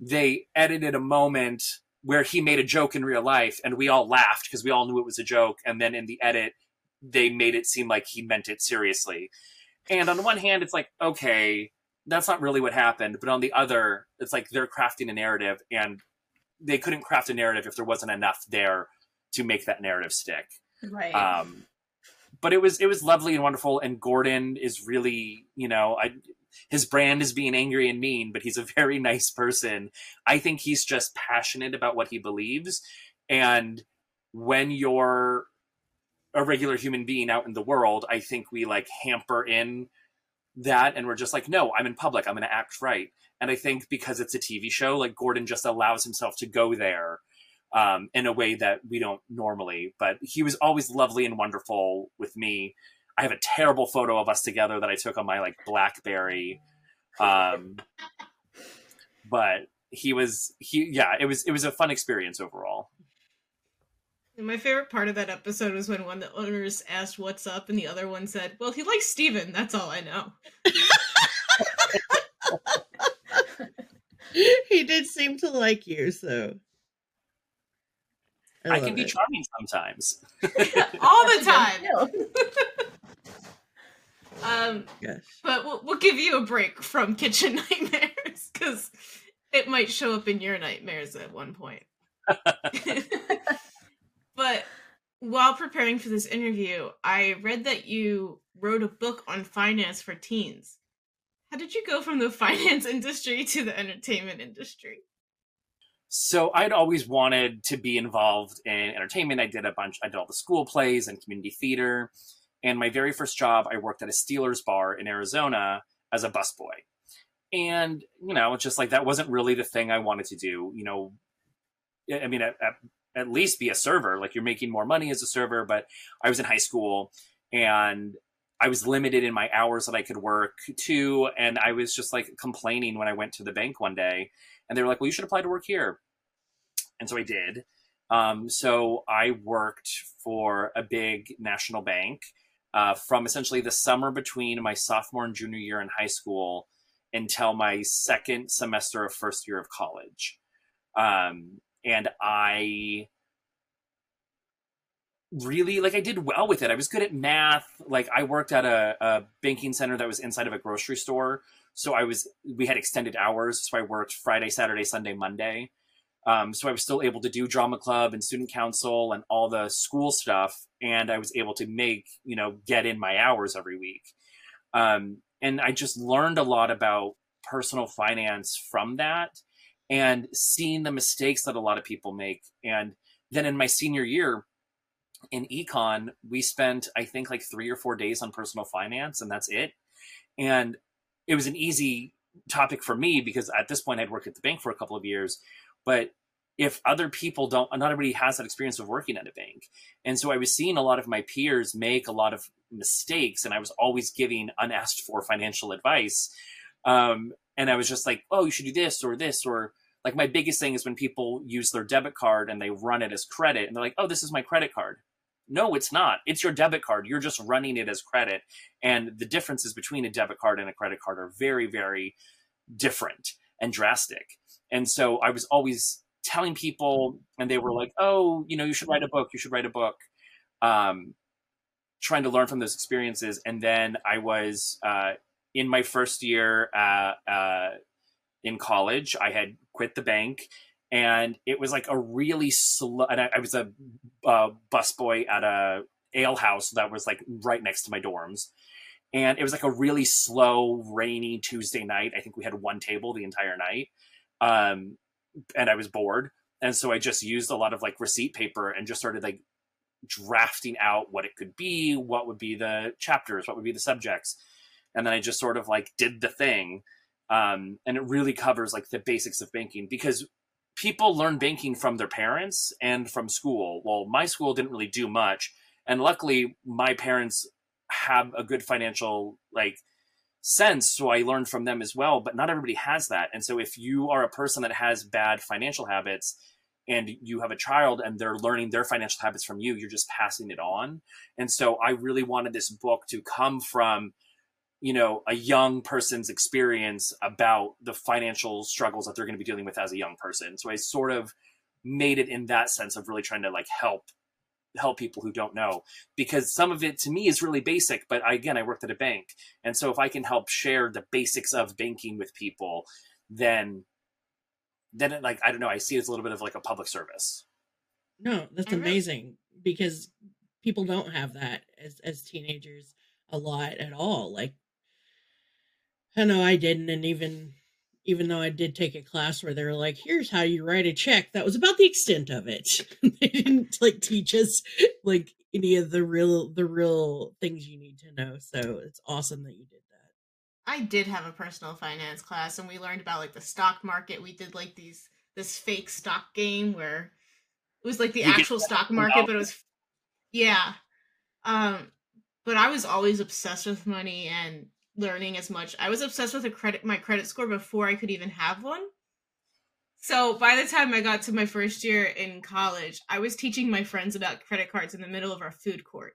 they edited a moment where he made a joke in real life and we all laughed because we all knew it was a joke. And then in the edit, they made it seem like he meant it seriously. And on the one hand, it's like, okay, that's not really what happened. But on the other, it's like they're crafting a narrative, and they couldn't craft a narrative if there wasn't enough there to make that narrative stick. Right. Um, but it was, it was lovely and wonderful. And Gordon is really, you know, I, his brand is being angry and mean, but he's a very nice person. I think he's just passionate about what he believes. And when you're a regular human being out in the world, I think we like hamper in that. And we're just like, no, I'm in public. I'm going to act right. And I think because it's a T V show, like Gordon just allows himself to go there um, in a way that we don't normally. But he was always lovely and wonderful with me. I have a terrible photo of us together that I took on my like BlackBerry. Um, but he was, he, yeah, it was, it was a fun experience overall. My favorite part of that episode was when one of the owners asked what's up and the other one said, well, he likes Steven. That's all I know. He did seem to like you, so. I, I can be it. charming sometimes. All the time. um, Gosh. But we'll, we'll give you a break from Kitchen Nightmares because it might show up in your nightmares at one point. But while preparing for this interview, I read that you wrote a book on finance for teens. How did you go from the finance industry to the entertainment industry? So I'd always wanted to be involved in entertainment. I did a bunch, I did all the school plays and community theater. And my very first job, I worked at a Steelers bar in Arizona as a busboy. And, you know, just like that wasn't really the thing I wanted to do. You know, I mean, at, at at least be a server, like you're making more money as a server, but I was in high school and I was limited in my hours that I could work too. And I was just like complaining when I went to the bank one day and they were like, well, you should apply to work here. And so I did. Um, so I worked for a big national bank uh, from essentially the summer between my sophomore and junior year in high school until my second semester of first year of college. Um, And I really, like, I did well with it. I was good at math. Like, I worked at a, a banking center that was inside of a grocery store. So I was, we had extended hours. So I worked Friday, Saturday, Sunday, Monday. Um, so I was still able to do drama club and student council and all the school stuff. And I was able to make, you know, get in my hours every week. Um, and I just learned a lot about personal finance from that. And seeing the mistakes that a lot of people make. And then in my senior year in econ, we spent, I think, like three or four days on personal finance, and that's it. And it was an easy topic for me because at this point I'd worked at the bank for a couple of years. But if other people don't, not everybody has that experience of working at a bank. And so I was seeing a lot of my peers make a lot of mistakes, and I was always giving unasked for financial advice. Um, And I was just like, oh, you should do this or this. Or like my biggest thing is when people use their debit card and they run it as credit and they're like, oh, this is my credit card. No, it's not. It's your debit card. You're just running it as credit. And the differences between a debit card and a credit card are very, very different and drastic. And so I was always telling people and they were like, oh, you know, you should write a book. You should write a book. Um, trying to learn from those experiences. And then I was, uh, in my first year uh, uh, in college, I had quit the bank, and it was like a really slow, and I, I was a uh, busboy at a ale house that was like right next to my dorms. And it was like a really slow, rainy Tuesday night. I think we had one table the entire night. Um, and I was bored. And so I just used a lot of like receipt paper and just started like drafting out what it could be, what would be the chapters, what would be the subjects. And then I just sort of like did the thing. Um, and it really covers like the basics of banking because people learn banking from their parents and from school. Well, my school didn't really do much. And luckily my parents have a good financial like sense. So I learned from them as well, but not everybody has that. And so if you are a person that has bad financial habits and you have a child and they're learning their financial habits from you, you're just passing it on. And so I really wanted this book to come from, you know, a young person's experience about the financial struggles that they're going to be dealing with as a young person. So I sort of made it in that sense of really trying to like help help people who don't know, because some of it to me is really basic, but I, again, I worked at a bank. And so if I can help share the basics of banking with people, then, then it, like, I don't know, I see it as a little bit of like a public service. No, that's amazing, because people don't have that as, as teenagers a lot at all. Like, I know I didn't. And even, even though I did take a class where they were like, here's how you write a check, that was about the extent of it. They didn't like teach us like any of the real, the real things you need to know. So it's awesome that you did that. I did have a personal finance class, and we learned about like the stock market. We did like these, this fake stock game where it was like the actual stock market, but it was, yeah. Um, but I was always obsessed with money and learning as much. I was obsessed with a credit, my credit score before I could even have one. So by the time I got to my first year in college, I was teaching my friends about credit cards in the middle of our food court.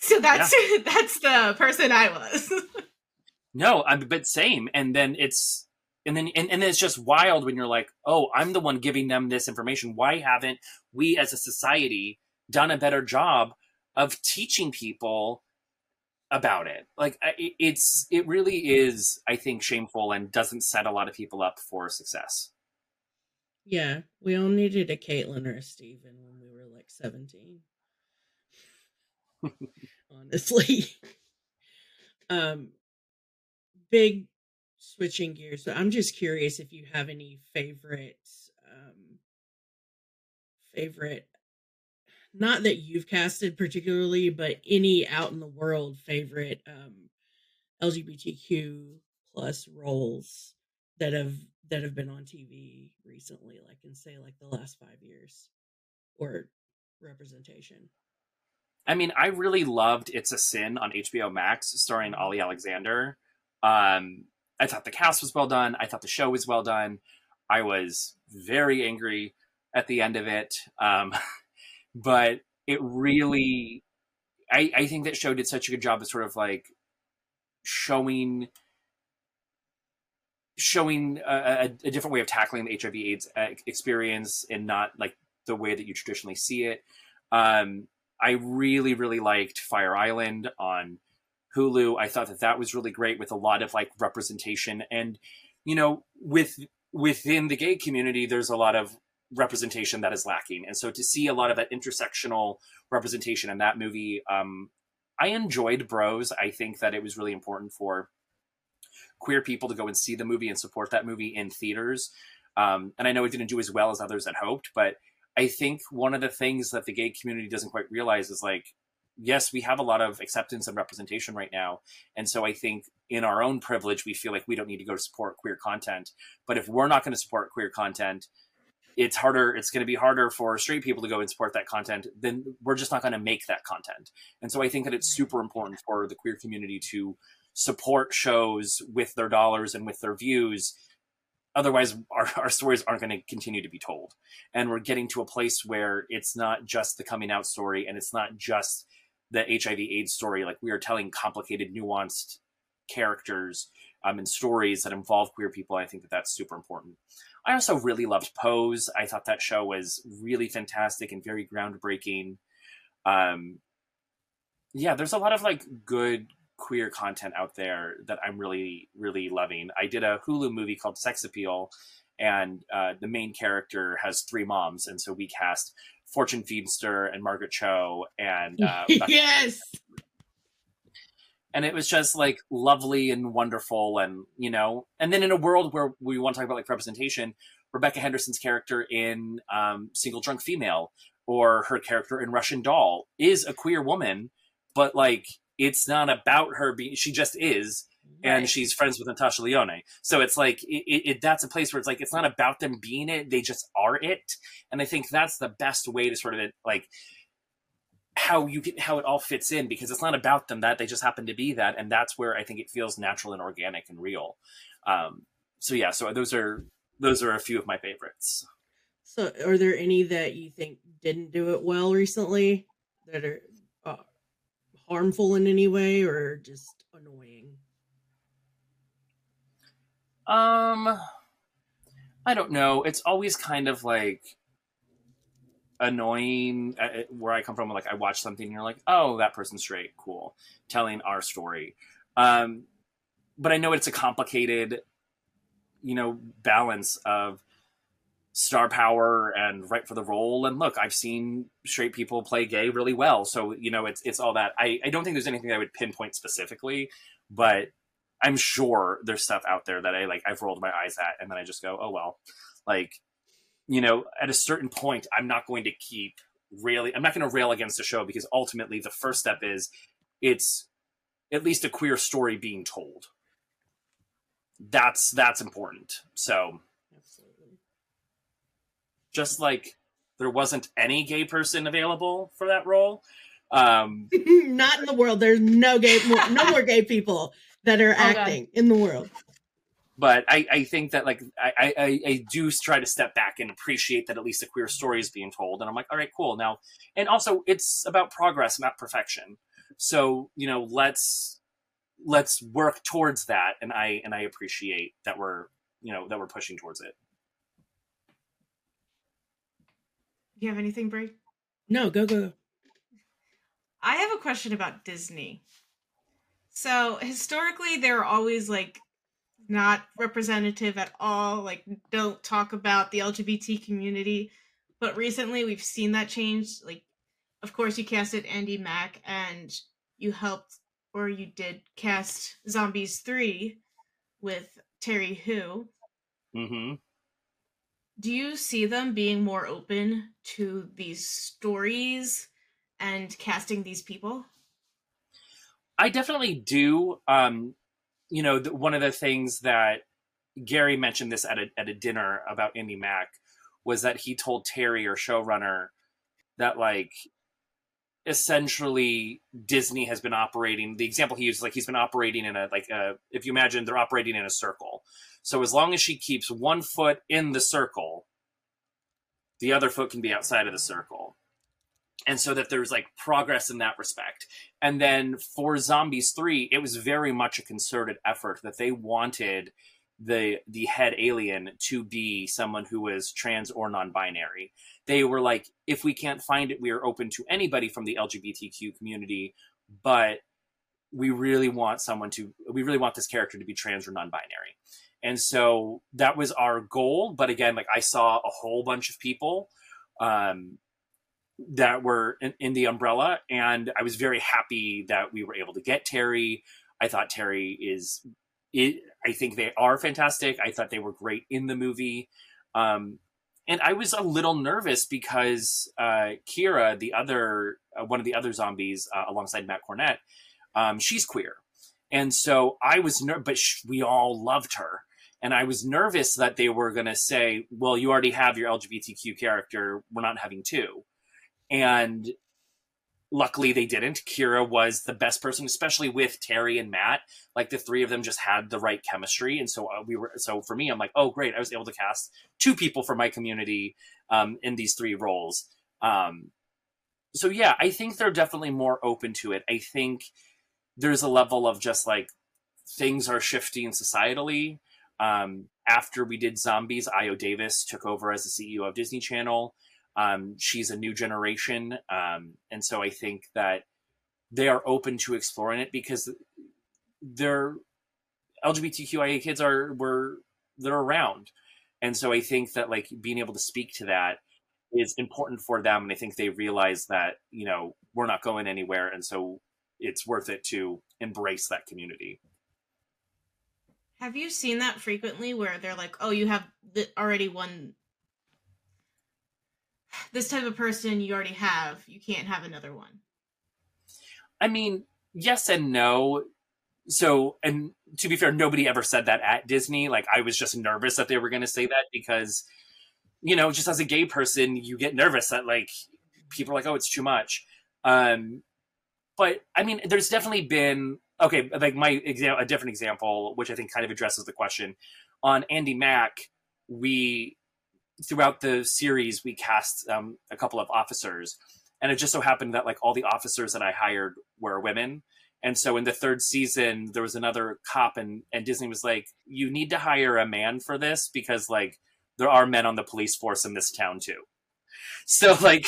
So that's, yeah. That's the person I was. No, I'm but same. And then it's, and then, and, and then it's just wild when you're like, oh, I'm the one giving them this information. Why haven't we as a society done a better job of teaching people about it? Like, it's, it really is, I think, shameful and doesn't set a lot of people up for success. Yeah, we all needed a Caitlin or a Steven when we were like seventeen. Honestly. Um, big switching gears. So I'm just curious if you have any favorite, um, favorite, not that you've casted particularly, but any out in the world favorite um, L G B T Q plus roles that have that have been on T V recently, like in, say, like the last five years or representation. I mean, I really loved It's a Sin on H B O Max, starring Ollie Alexander. Um, I thought the cast was well done. I thought the show was well done. I was very angry at the end of it. Um, But it really, I, I think that show did such a good job of sort of like showing, showing a, a, a different way of tackling the H I V AIDS experience, and not like the way that you traditionally see it. Um, I really, really liked Fire Island on Hulu. I thought that that was really great, with a lot of like representation, and, you know, with, within the gay community, there's a lot of representation that is lacking. And so to see a lot of that intersectional representation in that movie, um, I enjoyed Bros. I think that it was really important for queer people to go and see the movie and support that movie in theaters. Um, and I know it didn't do as well as others had hoped, but I think one of the things that the gay community doesn't quite realize is like, yes, we have a lot of acceptance and representation right now. And so I think in our own privilege, we feel like we don't need to go to support queer content. But if we're not going to support queer content, it's harder, it's going to be harder for straight people to go and support that content, then we're just not going to make that content. And so I think that it's super important for the queer community to support shows with their dollars and with their views. Otherwise, our, our stories aren't going to continue to be told. And we're getting to a place where it's not just the coming out story, and it's not just the H I V AIDS story. Like, we are telling complicated, nuanced characters um, and stories that involve queer people. I think that that's super important. I also really loved Pose. I thought that show was really fantastic and very groundbreaking. Um, yeah, there's a lot of like good queer content out there that I'm really, really loving. I did a Hulu movie called Sex Appeal, and uh, the main character has three moms. And so we cast Fortune Feimster and Margaret Cho and... Uh, yes! And it was just like lovely and wonderful, and, you know, and then in a world where we want to talk about like representation, Rebecca Henderson's character in um, Single Drunk Female, or her character in Russian Doll, is a queer woman, but like, it's not about her being, she just is. Right. And she's friends with Natasha Lyonne. So it's like, it, it, it, that's a place where it's like, it's not about them being it, they just are it. And I think that's the best way to sort of like, how you get, how it all fits in, because it's not about them, that they just happen to be that. And that's where I think it feels natural and organic and real. Um, so yeah, so those are, those are a few of my favorites. So are there any that you think didn't do it well recently, that are uh, harmful in any way, or just annoying? Um, I don't know. It's always kind of like, annoying uh, where I come from, like I watch something and you're like, oh, that person's straight, cool, telling our story. Um, but I know it's a complicated, you know, balance of star power and right for the role. And look, I've seen straight people play gay really well. So, you know, it's, it's all that. I, I don't think there's anything that I would pinpoint specifically, but I'm sure there's stuff out there that I like, I've rolled my eyes at, and then I just go, oh, well, like, you know, at a certain point, I'm not going to keep really, I'm not going to rail against the show, because ultimately the first step is it's at least a queer story being told. That's, that's important. So absolutely. Just like there wasn't any gay person available for that role. Um, not in the world. There's no gay, no more gay people that are oh, acting God. in the world. But I, I think that like, I, I, I do try to step back and appreciate that at least a queer story is being told. And I'm like, all right, cool. Now, and also it's about progress, not perfection. So, you know, let's, let's work towards that. And I, and I appreciate that we're, you know, that we're pushing towards it. You have anything, Brie? No, go, go, go. I have a question about Disney. So historically, they're always like not representative at all, like don't talk about the L G B T community. But recently we've seen that change. Like, of course you casted Andi Mack and you helped, or you did cast Zombies three with Terry Hu. Mm-hmm. Do you see them being more open to these stories and casting these people? I definitely do. Um, you know, the, one of the things that Gary mentioned this at a, at a dinner about Andi Mack was that he told Terry, or showrunner, that like, essentially Disney has been operating, the example he used, like he's been operating in a, like a, if you imagine they're operating in a circle. So as long as she keeps one foot in the circle, the other foot can be outside of the circle. And so that there's like progress in that respect. And then for Zombies three, it was very much a concerted effort that they wanted the the head alien to be someone who was trans or non-binary. They were like, if we can't find it, we are open to anybody from the L G B T Q community, but we really want someone to, we really want this character to be trans or non-binary. And so that was our goal. But again, like I saw a whole bunch of people, um, that were in, in the umbrella, and I was very happy that we were able to get Terry. I thought Terry is, is I think they are fantastic. I thought they were great in the movie. Um, and I was a little nervous because uh, Kira, the other, uh, one of the other zombies uh, alongside Matt Cornett, um, she's queer. And so I was, ner- but sh- we all loved her. And I was nervous that they were going to say, well, you already have your L G B T Q character. We're not having two. And luckily they didn't. Kira was the best person, especially with Terry and Matt. Like the three of them just had the right chemistry. And so we were, so for me, I'm like, oh, great. I was able to cast two people from my community um, in these three roles. Um, so yeah, I think they're definitely more open to it. I think there's a level of just like things are shifting societally. Um, after we did Zombies, Io Davis took over as the C E O of Disney Channel. Um, she's a new generation. Um, and so I think that they are open to exploring it because their L G B T Q I A kids are, were, they're around. And so I think that like being able to speak to that is important for them. And I think they realize that, you know, we're not going anywhere. And so it's worth it to embrace that community. Have you seen that frequently where they're like, oh, you have the, already one, this type of person you already have, you can't have another one? I mean, yes and no. So, and to be fair, nobody ever said that at Disney. Like, I was just nervous that they were going to say that because, you know, just as a gay person, you get nervous that, like, people are like, oh, it's too much. Um, but, I mean, there's definitely been, okay, like, my example, a different example, which I think kind of addresses the question. On Andi Mack, we... throughout the series, we cast um, a couple of officers, and it just so happened that like all the officers that I hired were women. And so in the third season, there was another cop, and, and Disney was like, you need to hire a man for this because like there are men on the police force in this town too. So like,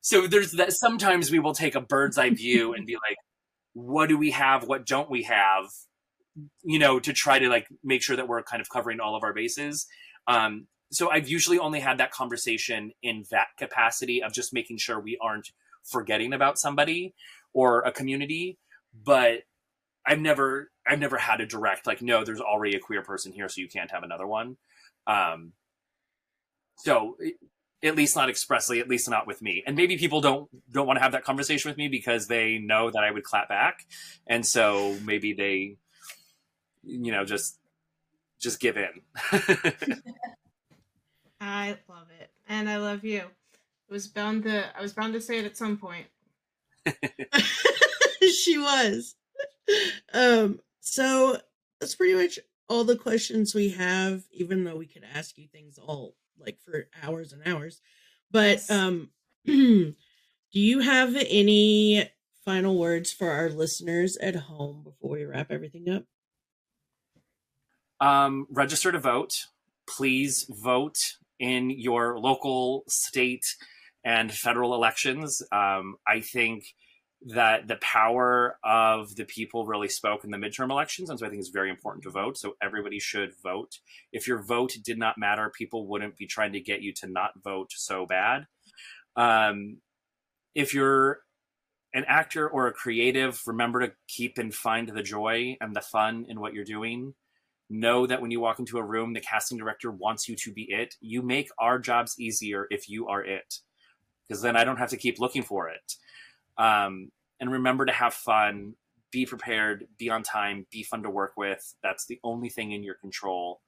so there's that. Sometimes we will take a bird's eye view and be like, what do we have? What don't we have? You know, to try to like make sure that we're kind of covering all of our bases. Um, so I've usually only had that conversation in that capacity of just making sure we aren't forgetting about somebody or a community. But I've never, I've never had a direct, like, no, there's already a queer person here, so you can't have another one. Um, so at least not expressly, at least not with me. And maybe people don't, don't want to have that conversation with me because they know that I would clap back. And so maybe they, you know, just, just give in. I love it. And I love you. I was bound to, I was bound to say it at some point. She was. Um, so that's pretty much all the questions we have, even though we could ask you things all like for hours and hours. But um, do you have any final words for our listeners at home before we wrap everything up? Um, register to vote. Please vote in your local, state, and federal elections. Um, I think that the power of the people really spoke in the midterm elections. And so I think it's very important to vote. So everybody should vote. If your vote did not matter, people wouldn't be trying to get you to not vote so bad. Um, if you're an actor or a creative, remember to keep and find the joy and the fun in what you're doing. Know that when you walk into a room, the casting director wants you to be it. You make our jobs easier if you are it, because then I don't have to keep looking for it. Um, and remember to have fun, be prepared, be on time, be fun to work with. That's the only thing in your control.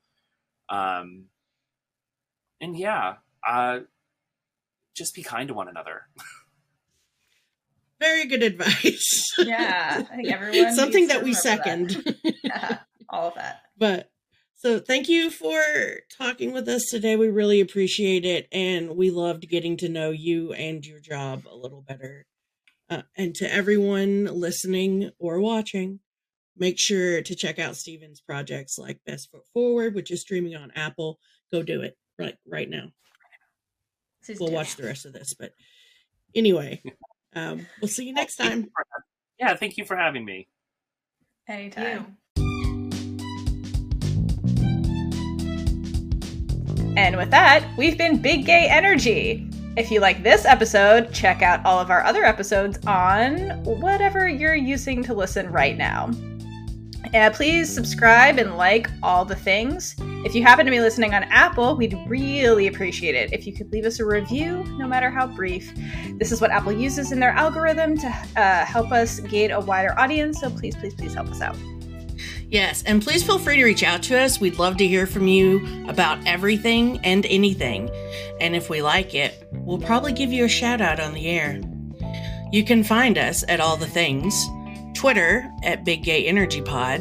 Um, and yeah, uh, just be kind to one another. Very good advice. Yeah. I think everyone something that we second. That. Yeah, all of that. But so thank you for talking with us today. We really appreciate it. And we loved getting to know you and your job a little better. Uh, and to everyone listening or watching, make sure to check out Steven's projects like Best Foot Forward, which is streaming on Apple. Go do it right right now. We'll watch the rest of this. But anyway, um, we'll see you next time. Yeah, thank you for having me. Anytime. And with that, we've been Big Gay Energy. If you like this episode, check out all of our other episodes on whatever you're using to listen right now. And please subscribe and like all the things. If you happen to be listening on Apple, we'd really appreciate it if you could leave us a review, no matter how brief. This is what Apple uses in their algorithm to uh, help us gain a wider audience, so please, please, please help us out. Yes, and please feel free to reach out to us. We'd love to hear from you about everything and anything. And if we like it, we'll probably give you a shout out on the air. You can find us at all the things. Twitter at Big Gay Energy Pod.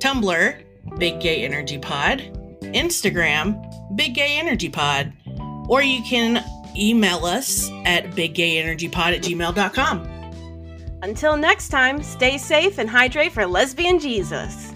Tumblr, Big Gay Energy Pod. Instagram, Big Gay Energy Pod. Or you can email us at big gay energy pod at gmail dot com. Until next time, stay safe and hydrate for Lesbian Jesus.